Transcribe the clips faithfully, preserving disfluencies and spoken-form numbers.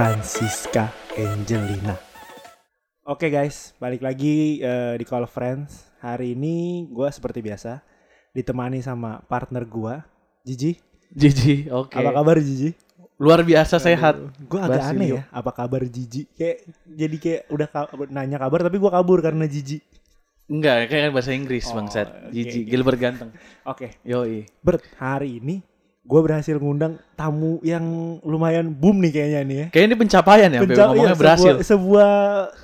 Francisca Angelina. Oke okay guys, balik lagi uh, di Call of Friends. Hari ini gue seperti biasa ditemani sama partner gue, Jiji. Jiji, oke. Okay. Apa kabar Jiji? Luar biasa sehat. Gue agak Basilio. Aneh ya, apa kabar Jiji? Kayak jadi kayak udah ka- nanya kabar tapi gue kabur karena Jiji. Enggak, kayak bahasa Inggris oh, bangsat. Jiji, okay, Gilbert okay. Ganteng. Oke. Okay. Yoi. Bert, hari ini gue berhasil ngundang tamu yang lumayan boom nih kayaknya nih ya. Kayaknya ini pencapaian ya, Pencap- ngomongnya iya, berhasil. Sebuah sebuah,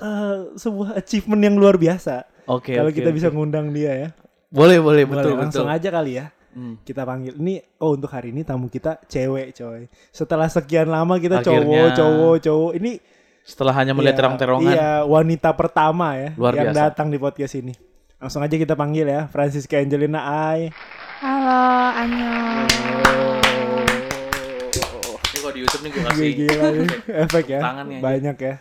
uh, sebuah achievement yang luar biasa. Oke. Okay, Kalau okay, kita okay. bisa ngundang dia ya. Boleh, boleh, boleh betul, langsung betul. aja kali ya. Hmm. Kita panggil ini, oh untuk hari ini tamu kita cewek coy. Setelah sekian lama kita cowok, cowok, cowok. Ini setelah hanya melihat iya, terong-terongan. Iya, wanita pertama ya luar yang biasa. Datang di podcast ini. Langsung aja kita panggil ya, Francisca Angelina. Hai. Halo, annyeong. Ini kalau di YouTube nih gue kasih gila, efek ya, banyak aja. Ya.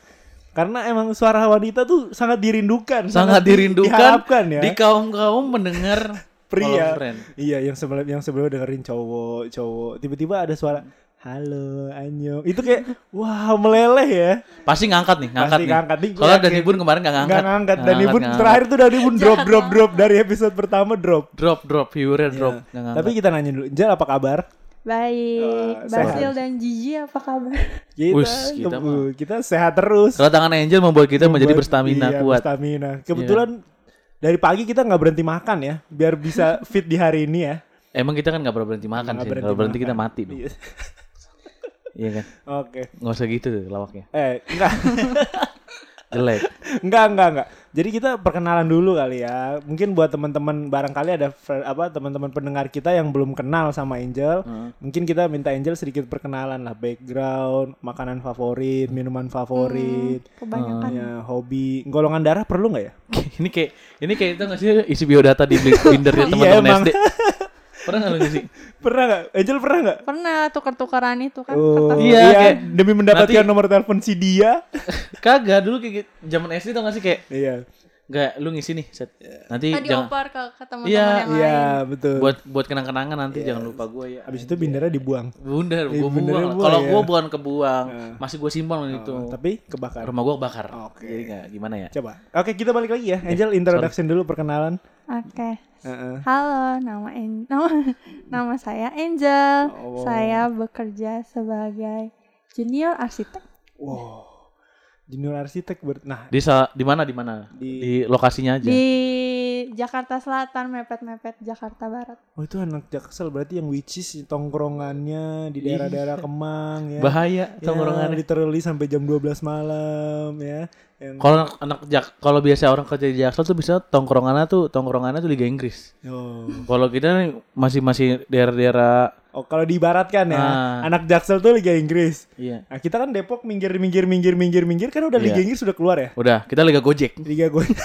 Karena emang suara wanita tuh sangat dirindukan, sangat, sangat dirindukan, diharapkan ya. Di kaum-kaum mendengar pria, iya yang sebelum yang sebelumnya dengerin cowok-cowok, tiba-tiba ada suara halo, annyeong. Itu kayak wah meleleh ya. Pasti ngangkat nih, ngangkat Pasti nih. Ngangkat nih. Kalau Danibun kemarin nggak ngangkat. Nggak ngangkat. Danibun terakhir tuh Danibun drop, drop, drop dari episode pertama drop. Drop, drop, viewernya drop. Yeah. Tapi kita nanya dulu, Jal apa kabar? Baik. Uh, Basil sehat. Dan Jiji apa kabar? Kita, Ush, kita, ke- kita sehat terus. Kalau tangan Angel membuat kita membuat, menjadi berstamina iya, kuat. Berstamina. Kebetulan yeah. dari pagi kita nggak berhenti makan ya, biar bisa fit di hari ini ya. Emang kita kan nggak pernah berhenti makan sih. Kalau berhenti kita mati dong. Iya kan? Oke. Okay. Nggak usah gitu tuh lawaknya. Eh, enggak. Jelek. Enggak, enggak, enggak. Jadi kita perkenalan dulu kali ya. Mungkin buat teman-teman barangkali ada apa teman-teman pendengar kita yang belum kenal sama Angel. Hmm. Mungkin kita minta Angel sedikit perkenalan lah, background, makanan favorit, minuman favorit, hmm, kebanyakan ya, hobi. Golongan darah perlu enggak ya? Ini kayak ini kayak itu enggak sih isi biodata di Bindernya teman-teman S D. Pernah nggak lo ngisi? Pernah nggak? Angel pernah nggak? Pernah tukar-tukaran itu kan? Oh, iya, iya kayak, demi mendapatkan nanti, nomor telepon si dia. Kagak dulu kayak zaman S D tau nggak sih kayak? Iya. Gak, lu ngisi nih set. Nanti tadi jangan dioper ke, ke teman-teman ya, yang lain. Iya, betul. Buat buat kenang-kenangan nanti yeah. jangan lupa gue ya. Abis itu bindernya dibuang. Bundar, gue buang. Kalau gue bukan kebuang, ya. Masih gue simpan oh, itu. Tapi kebakar. Rumah gue kebakar. Oke. Okay. Jadi nggak gimana ya? Coba. Oke, okay, kita balik lagi ya. Angel yeah. introduction Sorry. dulu perkenalan. Oke. Okay. Uh-uh. Halo, nama en- nama, nama saya Angel. Oh. Saya bekerja sebagai junior arsitek. Wow. Junior arsitek ber... Nah, di sa- di mana di mana? Di... di lokasinya aja. Di Jakarta Selatan, mepet-mepet Jakarta Barat. Oh, itu anak Jaksel berarti yang which is tongkrongannya di daerah-daerah Kemang ya. Bahaya tongkrongannya ya, literally sampai jam dua belas malam ya. Yang... Kalau anak Jak kalau biasa orang kerja di Jaksel tuh bisa tongkrongannya tuh tongkrongannya tuh Liga Inggris. Oh. Kalau kita masih-masih daerah-daerah oh kalau diibaratkan ya, ah. anak Jaksel tuh Liga Inggris. Iya. Nah kita kan Depok minggir, minggir, minggir, minggir, minggir. Kan udah Liga iya. Inggris sudah keluar ya? Udah, kita Liga Gojek. Liga Gojek.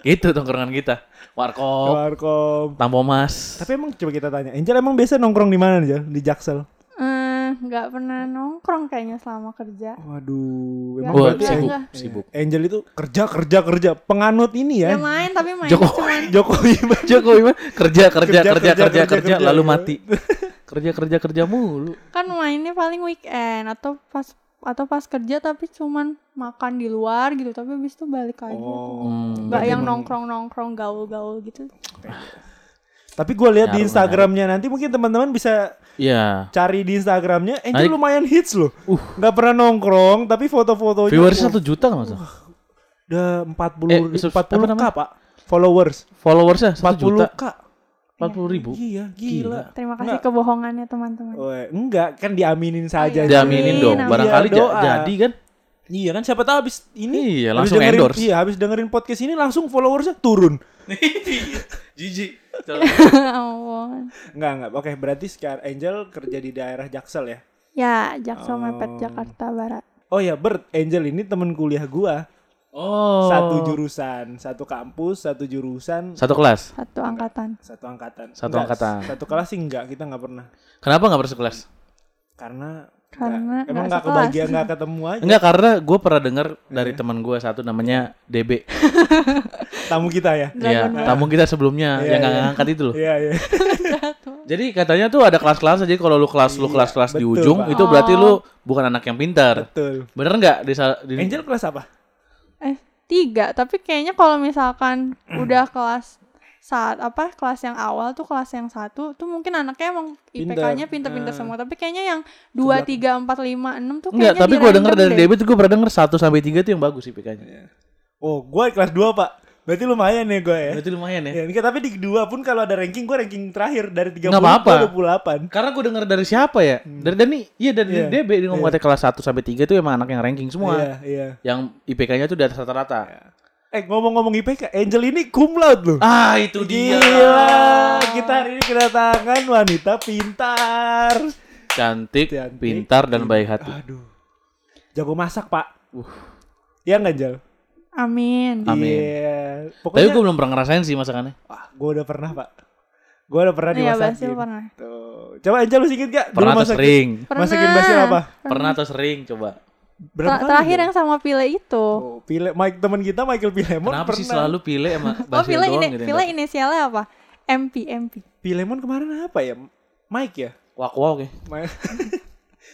Gitu tongkrongan kita. Warkop. Warkop. Tampomas. Tapi emang coba kita tanya, Angel emang biasa nongkrong di mana nih di Jaksel? Hmm, gak pernah nongkrong kayaknya selama kerja. Waduh. Emang oh, sibuk, ya, sibuk. Angel itu kerja, kerja, kerja. Penganut ini ya. Ya main tapi main cuman. Jokowi, Jokowi mah kerja, kerja, kerja, kerja, kerja, kerja, lalu mati. Kerja kerja kerja mulu. Kan mainnya paling weekend atau pas atau pas kerja tapi cuman makan di luar gitu tapi habis itu balik aja. Oh, tuh. Gak yang nongkrong-nongkrong gaul-gaul gitu. Tapi gue lihat di Instagramnya nanti mungkin teman-teman bisa yeah. cari di Instagramnya. Angel lumayan hits loh. Uh. Gak pernah nongkrong tapi foto-fotonya. Viewers satu juta nggak masalah. Udah empat puluh empat puluh k pak. Followers. Followersnya empat puluh k. empat puluh ribu Iya, gila. gila. Terima kasih enggak. Kebohongannya teman-teman. Oh, enggak, kan diaminin saja. Oh, iya. Diaminin dong, amin. Barangkali ya, j- jadi kan. Iya kan, siapa tahu habis ini iya, langsung habis dengerin, endorse. Iya, habis dengerin podcast ini langsung followersnya turun. Jiji. Enggak, enggak. Oke, berarti sekarang Angel kerja di daerah Jaksel ya? Ya, Jaksel oh. mepet Jakarta Barat. Oh ya, Bert, Angel ini teman kuliah gua. Oh. Satu jurusan, satu kampus, satu jurusan, satu kelas, satu angkatan, satu angkatan, satu angkatan, satu kelas sih enggak, kita nggak pernah. Kenapa nggak bersekelas? Karena Karena emang nggak kebahagiaan nggak ketemu aja. Enggak, karena gue pernah dengar dari yeah. teman gue satu namanya D B. Tamu kita ya. Iya, tamu kita sebelumnya yeah, yang nggak yeah. ngangkat itu loh. Iya yeah, iya. Yeah. Jadi katanya tuh ada kelas-kelas, jadi kalau lu kelas yeah, lu kelas-kelas betul, di ujung Pak. Itu berarti lu bukan anak yang pintar. Betul. Bener nggak? Desa- di... Angel kelas apa? Eh tiga, tapi kayaknya kalau misalkan udah kelas saat apa kelas yang awal tuh kelas yang satu tuh mungkin anaknya emang I P K-nya pinter-pinter nah. semua, tapi kayaknya yang dua, tiga, empat, lima, enam tuh kayaknya. Enggak, tapi gue denger dari D B tuh gue pernah denger satu sampai tiga tuh yang bagus I P K-nya. Oh, gue kelas dua Pak, berarti lumayan ya gue ya. Berarti lumayan ya. Ya tapi di dua pun kalau ada ranking gue ranking terakhir dari tiga puluh ke dua puluh delapan. Karena gue denger dari siapa ya? Dari Dani, iya dari yeah. D B dia ngomong yeah. kelas satu sampai tiga tuh emang anak yang ranking semua. Iya, yeah, yeah. Yang I P K-nya tuh di atas rata-rata. Yeah. Eh ngomong-ngomong I P K, Angel ini cum laude loh. Ah itu dia. Gila, kita hari ini kedatangan wanita pintar. Cantik, Cantik pintar dan baik hati. Aduh, jago masak Pak. Uh, ya nggak Angel? Amin. Amin. Yeah. Pokoknya, tapi gue belum pernah ngerasain sih masakannya. Ah, gue udah pernah Pak. Gue udah pernah iya, dimasakin. Pernah. Tuh. Coba Angel lu sikit gak? Pernah atau sering? Pernah. Masakin basil apa? Pernah, pernah atau sering coba. Berapa terakhir juga? Yang sama Pile itu. Oh, Pile, Mike teman kita Michael Pilemon. Kenapa pernah. Sih selalu Pile sama Basil? Oh, Pile ini gitu Pile ini inisialnya apa? M P M P. Pilemon kemarin apa ya? Mike ya? Wak wak ya.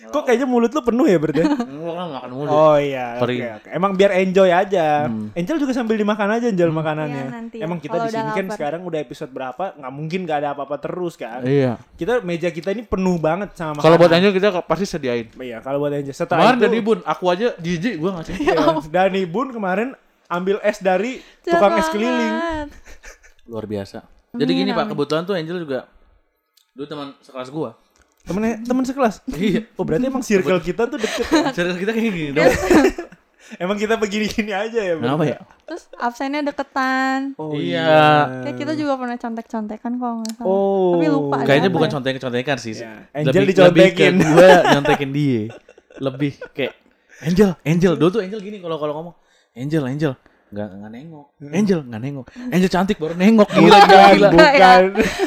Kok kayaknya mulut lu penuh ya berarti? Enggak makan mulut. Oh iya. Okay, okay. Emang biar enjoy aja. Hmm. Angel juga sambil dimakan aja Angel hmm. makanannya. Ya, emang kita di sini kan sekarang udah episode berapa? Enggak mungkin enggak ada apa-apa terus kan. Iya. Kita meja kita ini penuh banget sama makanan. Kalau buat Angel kita pasti sediain. Iya, kalau buat Angel. Setelah itu Danibun, aku aja Jiji gua enggak sih. Danibun kemarin ambil es dari Jat tukang banget. Es keliling. Luar biasa. Amin, jadi gini amin. Pak, kebetulan tuh Angel juga dulu teman sekelas gua. Temennya, temen sekelas? Iya. Oh berarti emang circle kita tuh deket ya? Circle kita kayak gini dong. Emang kita begini-gini aja ya? Kenapa ya? Terus absennya deketan. Oh iya. Kayak kita juga pernah contek-contekan kalau gak salah. Oh. Tapi lupa. Kayaknya bukan ya? Contek-contekan sih ya. Angel lebih, dicontekin. Lebih gue nyontekin dia. Lebih kayak Angel, Angel. Dulu tuh Angel gini kalau kalau ngomong Angel, Angel Nggak, nggak nengok Angel, nggak nengok Angel cantik baru nengok. Gila, gila, gila. Bukan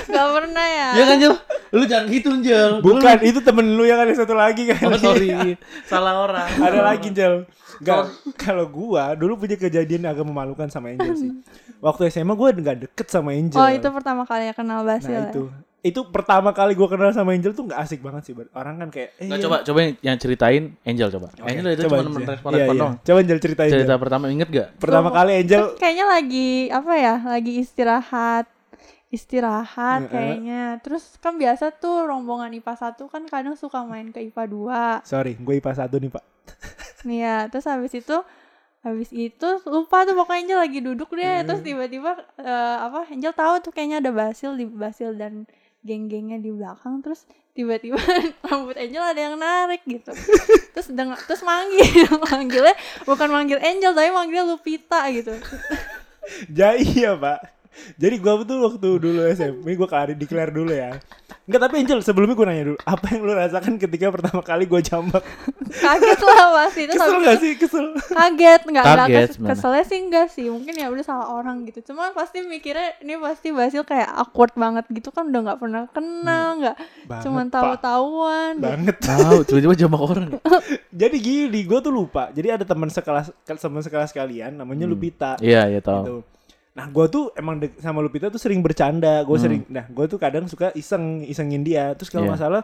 nggak pernah ya. Ya kan Angel? Lu jangan gitu Angel. Bukan, lu, itu temen lu yang ada satu lagi kan. Oh sorry, salah orang. Ada lagi Angel. Gak, kalau gua dulu punya kejadian agak memalukan sama Angel sih. Waktu S M A gua nggak deket sama Angel. Oh itu pertama kali kenal Basil. Nah itu ya? Itu pertama kali gue kenal sama Angel tuh gak asik banget sih. Orang kan kayak eh, nggak, iya. coba coba yang ceritain Angel coba okay. Angel itu coba cuma merespon iya, iya. Coba Angel ceritain cerita Angel. Pertama inget gak? Pertama so, kali Angel kayaknya lagi apa ya lagi istirahat istirahat mm-hmm. kayaknya. Terus kan biasa tuh rombongan I P A satu kan kadang suka main ke I P A dua. Sorry gue I P A satu nih Pak. Nih ya terus habis itu habis itu lupa tuh pokoknya Angel lagi duduk deh. hmm. Terus tiba-tiba uh, apa Angel tahu tuh kayaknya ada Basil di Basil dan geng-gengnya di belakang. Terus tiba-tiba rambut Angel ada yang narik gitu. Terus deng- terus manggil manggilnya bukan manggil Angel tapi manggilnya Lupita gitu. Jadi ya Pak, jadi gue tuh waktu dulu S M A gue kali declare dulu ya. Enggak tapi Angel sebelumnya gue nanya dulu, apa yang lu rasakan ketika pertama kali gue jambak? Kaget lah pasti. Kesel gak sih? Kesel. Kaget gak? Kaget kes- keselnya sih enggak sih. Mungkin ya udah salah orang gitu. Cuma pasti mikirnya ini pasti Basil kayak awkward banget gitu kan. Udah gak pernah kenal hmm. gak? Banget, cuman tahu-tahuan. Banget. Tahu tiba-tiba jambak orang. Jadi gini gue tuh lupa. Jadi ada teman sekelas teman sekelas kalian namanya hmm. Lupita. Iya iya tahu. Gitu. Nah gue tuh emang de- sama Lupita tuh sering bercanda. Gue hmm. sering, nah gue tuh kadang suka iseng, isengin dia. Terus kalau yeah. masalah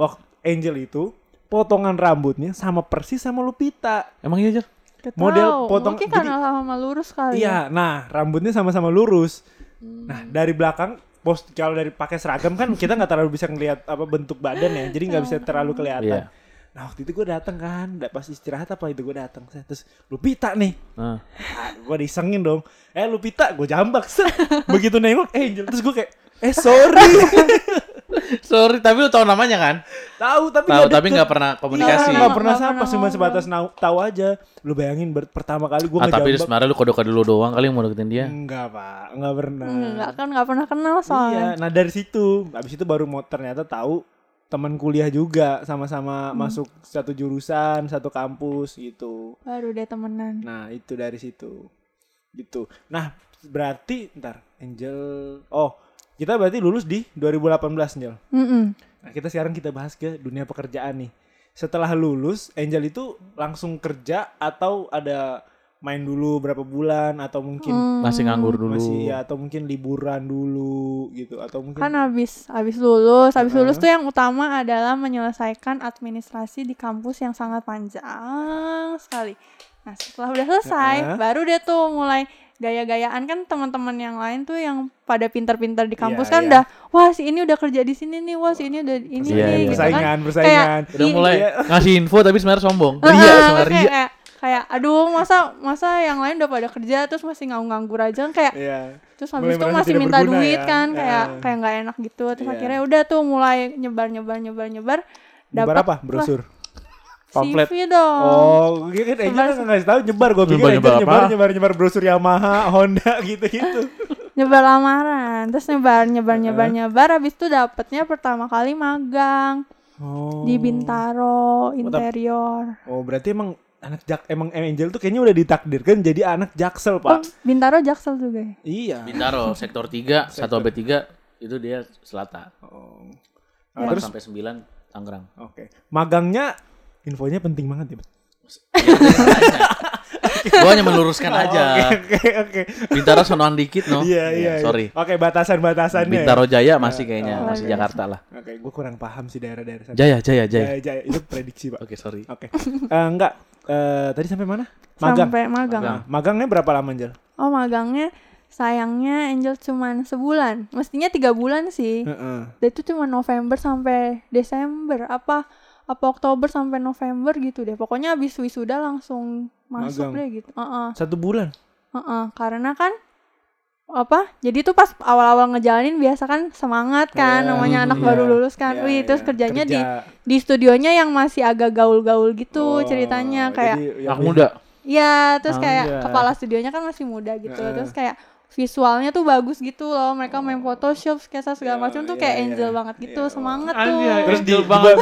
waktu Angel itu potongan rambutnya sama persis sama Lupita. Emang iya Angel? Model potong, mungkin karena sama lurus kali. Iya, ya? Nah rambutnya sama-sama lurus. hmm. Nah dari belakang post, kalau dari pakai seragam kan kita gak terlalu bisa ngelihat apa bentuk badan ya. Jadi gak bisa terlalu kelihatan. yeah. Nah waktu itu gue dateng kan, pas istirahat apa itu gue dateng. Terus Lupita nih, nah. Nah, gue disengin dong. Eh Lupita, gue jambak. Begitu nengok Angel, terus gue kayak, eh sorry. Sorry, tapi lu tau namanya kan? Tahu tapi tahu tapi nggak pernah komunikasi. Nggak ya, pernah sapa, cuma sebatas tahu aja. Lu bayangin ber- pertama kali gue ah, ngejambak. Tapi sebenarnya lu kode-kode lu doang kali yang mau deketin dia? Enggak Pak, nggak pernah. Enggak kan nggak pernah kenal soalnya. Iya, nah dari situ, abis itu baru mau ternyata tahu. Teman kuliah juga sama-sama hmm. masuk satu jurusan, satu kampus gitu. Baru deh temenan. Nah, itu dari situ. Gitu. Nah, berarti ntar Angel oh, kita berarti lulus di dua ribu delapan belas, Angel. Mm-mm. Nah, kita sekarang kita bahas ke dunia pekerjaan nih. setelah lulus Angel itu langsung kerja atau ada main dulu berapa bulan atau mungkin hmm. masih nganggur dulu masih ya, atau mungkin liburan dulu gitu atau mungkin kan habis habis lulus habis uh. lulus tuh yang utama adalah menyelesaikan administrasi di kampus yang sangat panjang sekali. Nah setelah udah selesai uh. baru deh tuh mulai gaya-gayaan kan teman-teman yang lain tuh yang pada pintar-pintar di kampus yeah, kan yeah. udah wah si ini udah kerja di sini nih, wah si ini udah ini yeah, nih yeah. gitu persaingan, kan persaingan kayak, udah mulai iya. ngasih info tapi sebenarnya sombong uh, ria sebenarnya ria kayak, kayak aduh masa masa yang lain udah pada kerja terus masih nganggur aja kayak yeah. terus habis itu masih minta duit ya. Kan yeah. kayak kayak nggak enak gitu terus yeah. akhirnya udah tuh mulai nyebar nyebar nyebar nyebar dapat apa brosur pamflet C V dong. Oh gitu kan Angel nggak ngasih tahu nyebar gue pikir nyebar nyebar, nyebar nyebar nyebar brosur Yamaha Honda gitu gitu nyebar lamaran terus nyebar nyebar nyebar nyebar habis itu dapatnya pertama kali magang oh. di Bintaro Interior. Oh berarti emang anak jak emang Angel tuh kayaknya udah ditakdirkan jadi anak Jaksel, Pak. Oh, Bintaro Jaksel juga ya? Iya. Bintaro sektor tiga, satu B tiga itu dia selatan. Oh. empat terus sampai sembilan Tangerang. Oke. Okay. Magangnya infonya penting banget ya, Bet. Gue hanya meluruskan oh, aja. Oke, oke, oke. Bintaro sonoan dikit, no. Iya, iya. Sorry. Oke, okay, batasan-batasannya. Bintaro Jaya masih kayaknya, oh, masih okay. Jakarta lah. Oke, okay, gue kurang paham sih daerah-daerah sana. Jaya, Jaya, Jaya. Jaya, Jaya. Itu prediksi, Pak. Oke, okay, sorry. Oke. Okay. Uh, enggak. Uh, tadi sampai mana? Magang. Sampai magang. Magang. Magangnya berapa lama, Angel? Oh, magangnya sayangnya Angel cuma sebulan. Mestinya tiga bulan sih. Uh-uh. Dan itu cuma November sampai Desember. Apa apa Oktober sampai November gitu deh. Pokoknya habis wisuda langsung masuk magang. Deh gitu. Uh-uh. Satu bulan? Uh-uh. Karena kan apa? Jadi tuh pas awal-awal ngejalanin biasa kan semangat kan, yeah, namanya anak yeah, baru lulus kan. Yeah, Wih, terus yeah. kerjanya Kerja. di di studionya yang masih agak gaul-gaul gitu oh, ceritanya kayak anak muda. Iya, terus oh, kayak yeah. kepala studionya kan masih muda gitu. Yeah. Terus kayak visualnya tuh bagus gitu loh, mereka main Photoshop, sketsa segala yeah, macam tuh yeah, kayak yeah, Angel yeah. banget gitu, yeah. semangat Anjir, tuh. Terus Angel banget.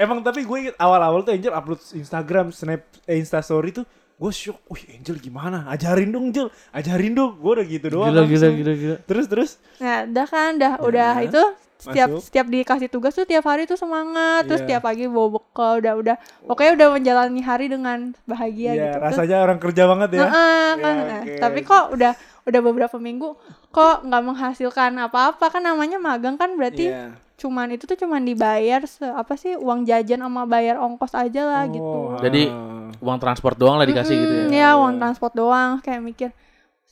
Emang tapi gue inget awal-awal tuh Angel upload Instagram, Snap, eh, Insta Story tuh gue syok, wih Angel gimana, ajarin dong Angel, ajarin dong, gue udah gitu doang. Gila, gila, gila, gila. Terus, terus. Nah, dah kan, dah, ya, udah itu setiap masuk. Setiap dikasih tugas tuh tiap hari tuh semangat, yeah. terus tiap pagi bawa bekal, udah, udah, pokoknya udah menjalani hari dengan bahagia yeah, gitu. Iya, rasanya terus, orang kerja banget ya. Nah, kan, yeah, nah. Okay. Tapi kok udah, udah beberapa minggu kok nggak menghasilkan apa-apa kan namanya magang kan berarti. Yeah. Cuman itu tuh cuman dibayar se- apa sih uang jajan sama bayar ongkos aja lah oh, gitu. Jadi uang transport doang lah dikasih mm-hmm, gitu ya. Iya, uang yeah. transport doang kayak mikir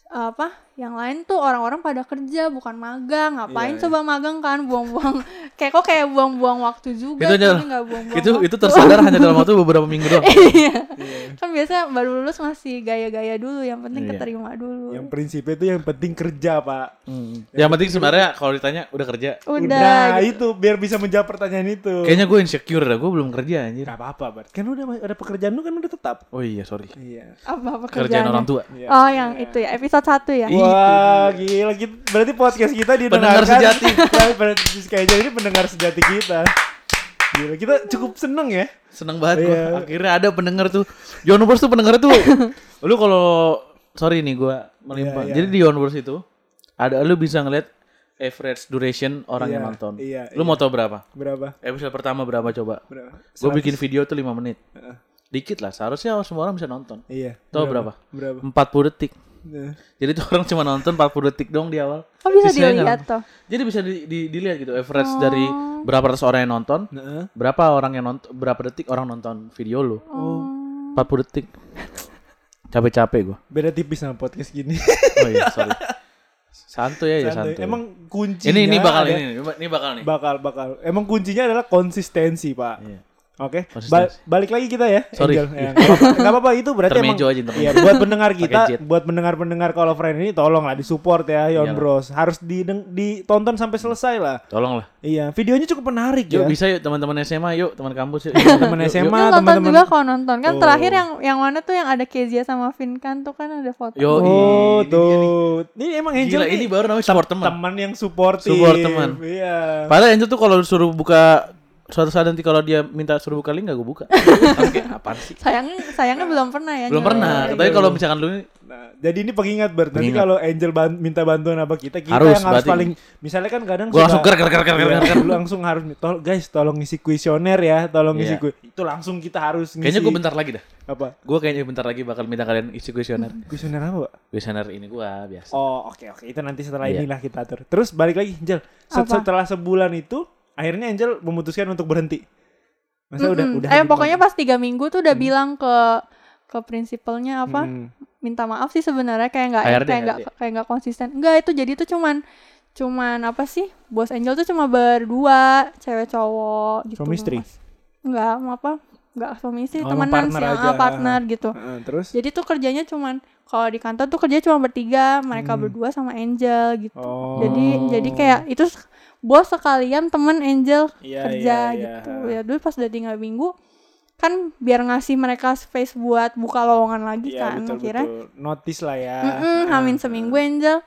apa? Yang lain tuh orang-orang pada kerja bukan magang. Ngapain yeah, yeah. coba magang kan buang-buang kayak kok kayak buang-buang waktu juga. Itu enggak buang-buang. Itu waktu. Itu tersadar hanya dalam waktu beberapa minggu doang. Iya. yeah. Kan biasa baru lulus masih gaya-gaya dulu, yang penting yeah. keterima dulu. Yang prinsipnya itu yang penting kerja, Pak. Hmm. Yang, yang penting sebenarnya kalau ditanya udah kerja. Udah. Udah gitu. Itu biar bisa menjawab pertanyaan itu. Kayaknya gue insecure dah, gue belum kerja anjir. Enggak apa-apa, Bart. Kan udah ada pekerjaan lu kan udah tetap. Oh iya, sorry. Iya. Apa pekerjaan? Kerjaan orang tua. Yeah. Oh, yang yeah. itu ya. Episode satu ya. Wah, gila gitu. Berarti podcast kita didengarkan. Pendengar sejati. Berarti kayaknya ini pendengar sejati kita. Gila, kita cukup seneng ya. Seneng banget gue. Yeah. Akhirnya ada pendengar tuh. Younverse tuh pendengar tuh. Lu kalau sorry nih gue melimpah. Yeah, yeah. Jadi di Younverse itu ada lu bisa ngeliat average duration orang yeah, yang nonton. Yeah, lu yeah. mau tau berapa? Berapa? Episode pertama berapa coba? Berapa? Gue bikin video tuh lima menit. Uh. Dikit lah. Seharusnya semua orang bisa nonton. Iya. Yeah. Tau berapa? Berapa? empat puluh detik. Nah. Jadi tuh orang cuma nonton empat puluh detik dong di awal. Oh bisa Sisanya dilihat tuh. Jadi bisa di, di, dilihat gitu average oh. dari berapa ratus orang yang nonton, nah. berapa orang yang nonton, berapa detik orang nonton video lu. Oh. empat puluh detik. Capek-capek gua. Beda tipis sama podcast gini. Oh iya, sorry. Santuy aja santuy. santuy. Emang kuncinya Ini ini bakal ada, ini ini bakal nih. Bakal bakal. Emang kuncinya adalah konsistensi, Pak. Iya. Oke, okay. ba- balik lagi kita ya, sorry. Angel. Ya, gak apa-apa itu berarti emang aja, ya, buat pendengar kita, buat pendengar-pendengar Call of Friends ini tolonglah disupport ya, Yon Iyalah. Bros. Harus dideng- ditonton sampai selesai lah. Tolonglah. Iya, videonya cukup menarik yuk, ya. Bisa yuk teman-teman S M A, yuk teman kampus, yuk teman S M A, teman-teman. Nonton juga kalau nonton kan oh. terakhir yang yang mana tuh yang ada Kezia sama Vincan tuh kan ada foto. Yo, oh, ini, tuh. Ini, ini emang Angel Gila, ini baru namanya support teman. Teman yang supportive. Support teman. Iya. Padahal Angel tuh kalau disuruh buka suatu saat nanti kalau dia minta suruh buka link nggak gue buka. Oke, apaan sih? Sayang, sayangnya belum pernah ya. Belum pernah. Tapi kalau misalkan lu, nah, jadi ini pengingat Bert. Nanti kalau Angel ban- minta bantuan apa kita, kita harus, yang harus paling. Misalnya kan kadang gue langsung ker ker ker ker ker. Lu langsung harus, tol guys, tolong ngisi kuesioner ya, tolong ngisi kuis. Itu langsung kita harus ngisi. Kayaknya gue bentar lagi dah. Apa? Gue kayaknya bentar lagi bakal minta kalian isi kuesioner. Kuesioner apa? Kuesioner ini gue biasa. Oh, oke oke. Itu nanti setelah inilah kita atur. Terus balik lagi Angel. Setelah sebulan itu. Akhirnya Angel memutuskan untuk berhenti. Masa mm-hmm. udah udah. Eh pokoknya pas tiga minggu tuh udah hmm. bilang ke ke prinsipalnya apa? Hmm. Minta maaf sih sebenarnya kayak enggak kayak enggak kayak enggak konsisten. Enggak, itu jadi itu cuman cuman apa sih? Bos Angel tuh cuma berdua, cewek cowok gitu. Suami istri. Enggak, apa? Enggak suami istri, oh, temenan sih, ah, partner gitu. Uh, terus? Jadi tuh kerjanya cuman kalau di kantor tuh kerjanya cuma bertiga, mereka hmm. berdua sama Angel gitu. Oh. Jadi jadi kayak itu bos sekalian temen Angel yeah, kerja yeah, gitu yeah. Ya dulu pas udah tinggal minggu kan biar ngasih mereka space buat buka lowongan lagi yeah, kan betul, akhirnya betul. Notice lah ya hamin uh, seminggu Angel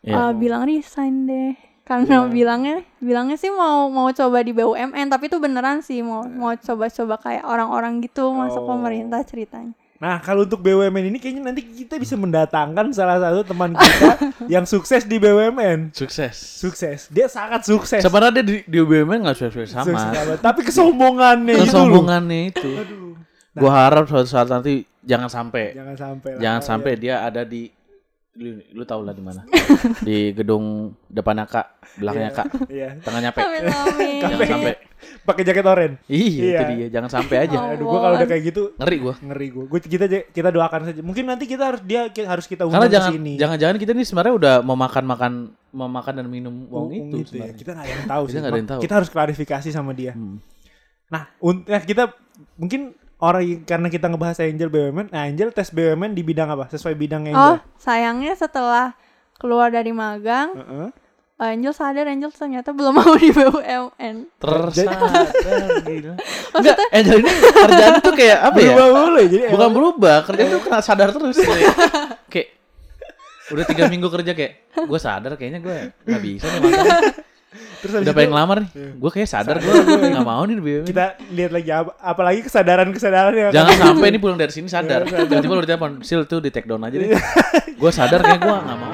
yeah. uh, bilang resign deh karena yeah. bilangnya bilangnya sih mau mau coba di B U M N tapi itu beneran sih mau mau coba-coba kayak orang-orang gitu masuk oh. pemerintah ceritanya. Nah kalau untuk B U M N ini kayaknya nanti kita bisa mendatangkan salah satu teman kita yang sukses di B U M N. Sukses. Sukses. Dia sangat sukses. Sebenarnya dia di, di B U M N gak sukses sama. Tapi kesombongannya itu. Kesombongannya itu. Aduh. Nah. Gue harap suatu saat nanti jangan sampai. Jangan sampai. Lah, jangan sampai ya. Dia ada di, lu, lu tau lah di mana. Di gedung depannya Kak, belakangnya Kak, yeah. tengahnya P. Jangan sampai. Pakai jaket oren. Iya, iya, itu dia. Jangan sampai aja. Oh, aduh, gue kalau udah kayak gitu ngeri gue. Ngeri gue. Gue kita kita doakan saja. Mungkin nanti kita harus dia harus kita undang ke sini. Jangan-jangan kita nih sebenarnya udah mau makan-makan, mau makan dan minum uang itu. Gitu ya. Kita nggak ada yang tahu. Kita nggak ada yang tahu. Kita harus klarifikasi sama dia. Hmm. Nah, un- nah, kita mungkin orang karena kita ngebahas Angel B U M N. Nah, Angel tes B U M N di bidang apa? Sesuai bidang Angel. Oh, sayangnya setelah keluar dari magang. Uh-uh. Angel sadar Angel ternyata belum mau di B U M N. Tersadar gitu. Maksudnya Angel ini kerjaan tuh kayak apa ya? Berubah mulu ya, jadi bukan berubah, kerjaan tuh kena sadar terus. Kayak udah tiga minggu kerja kayak gue sadar kayaknya gue enggak bisa nih magang. Terus udah pengen ngelamar nih. Iya. Gue kayak sadar gue enggak mau nih di B U M N. Kita lihat lagi ap- apalagi kesadaran-kesadaran ya. Jangan sampai ini pulang dari sini sadar. Tiba-tiba udah telepon, "Sil tuh di take down aja deh." Gue sadar kayak gue enggak mau.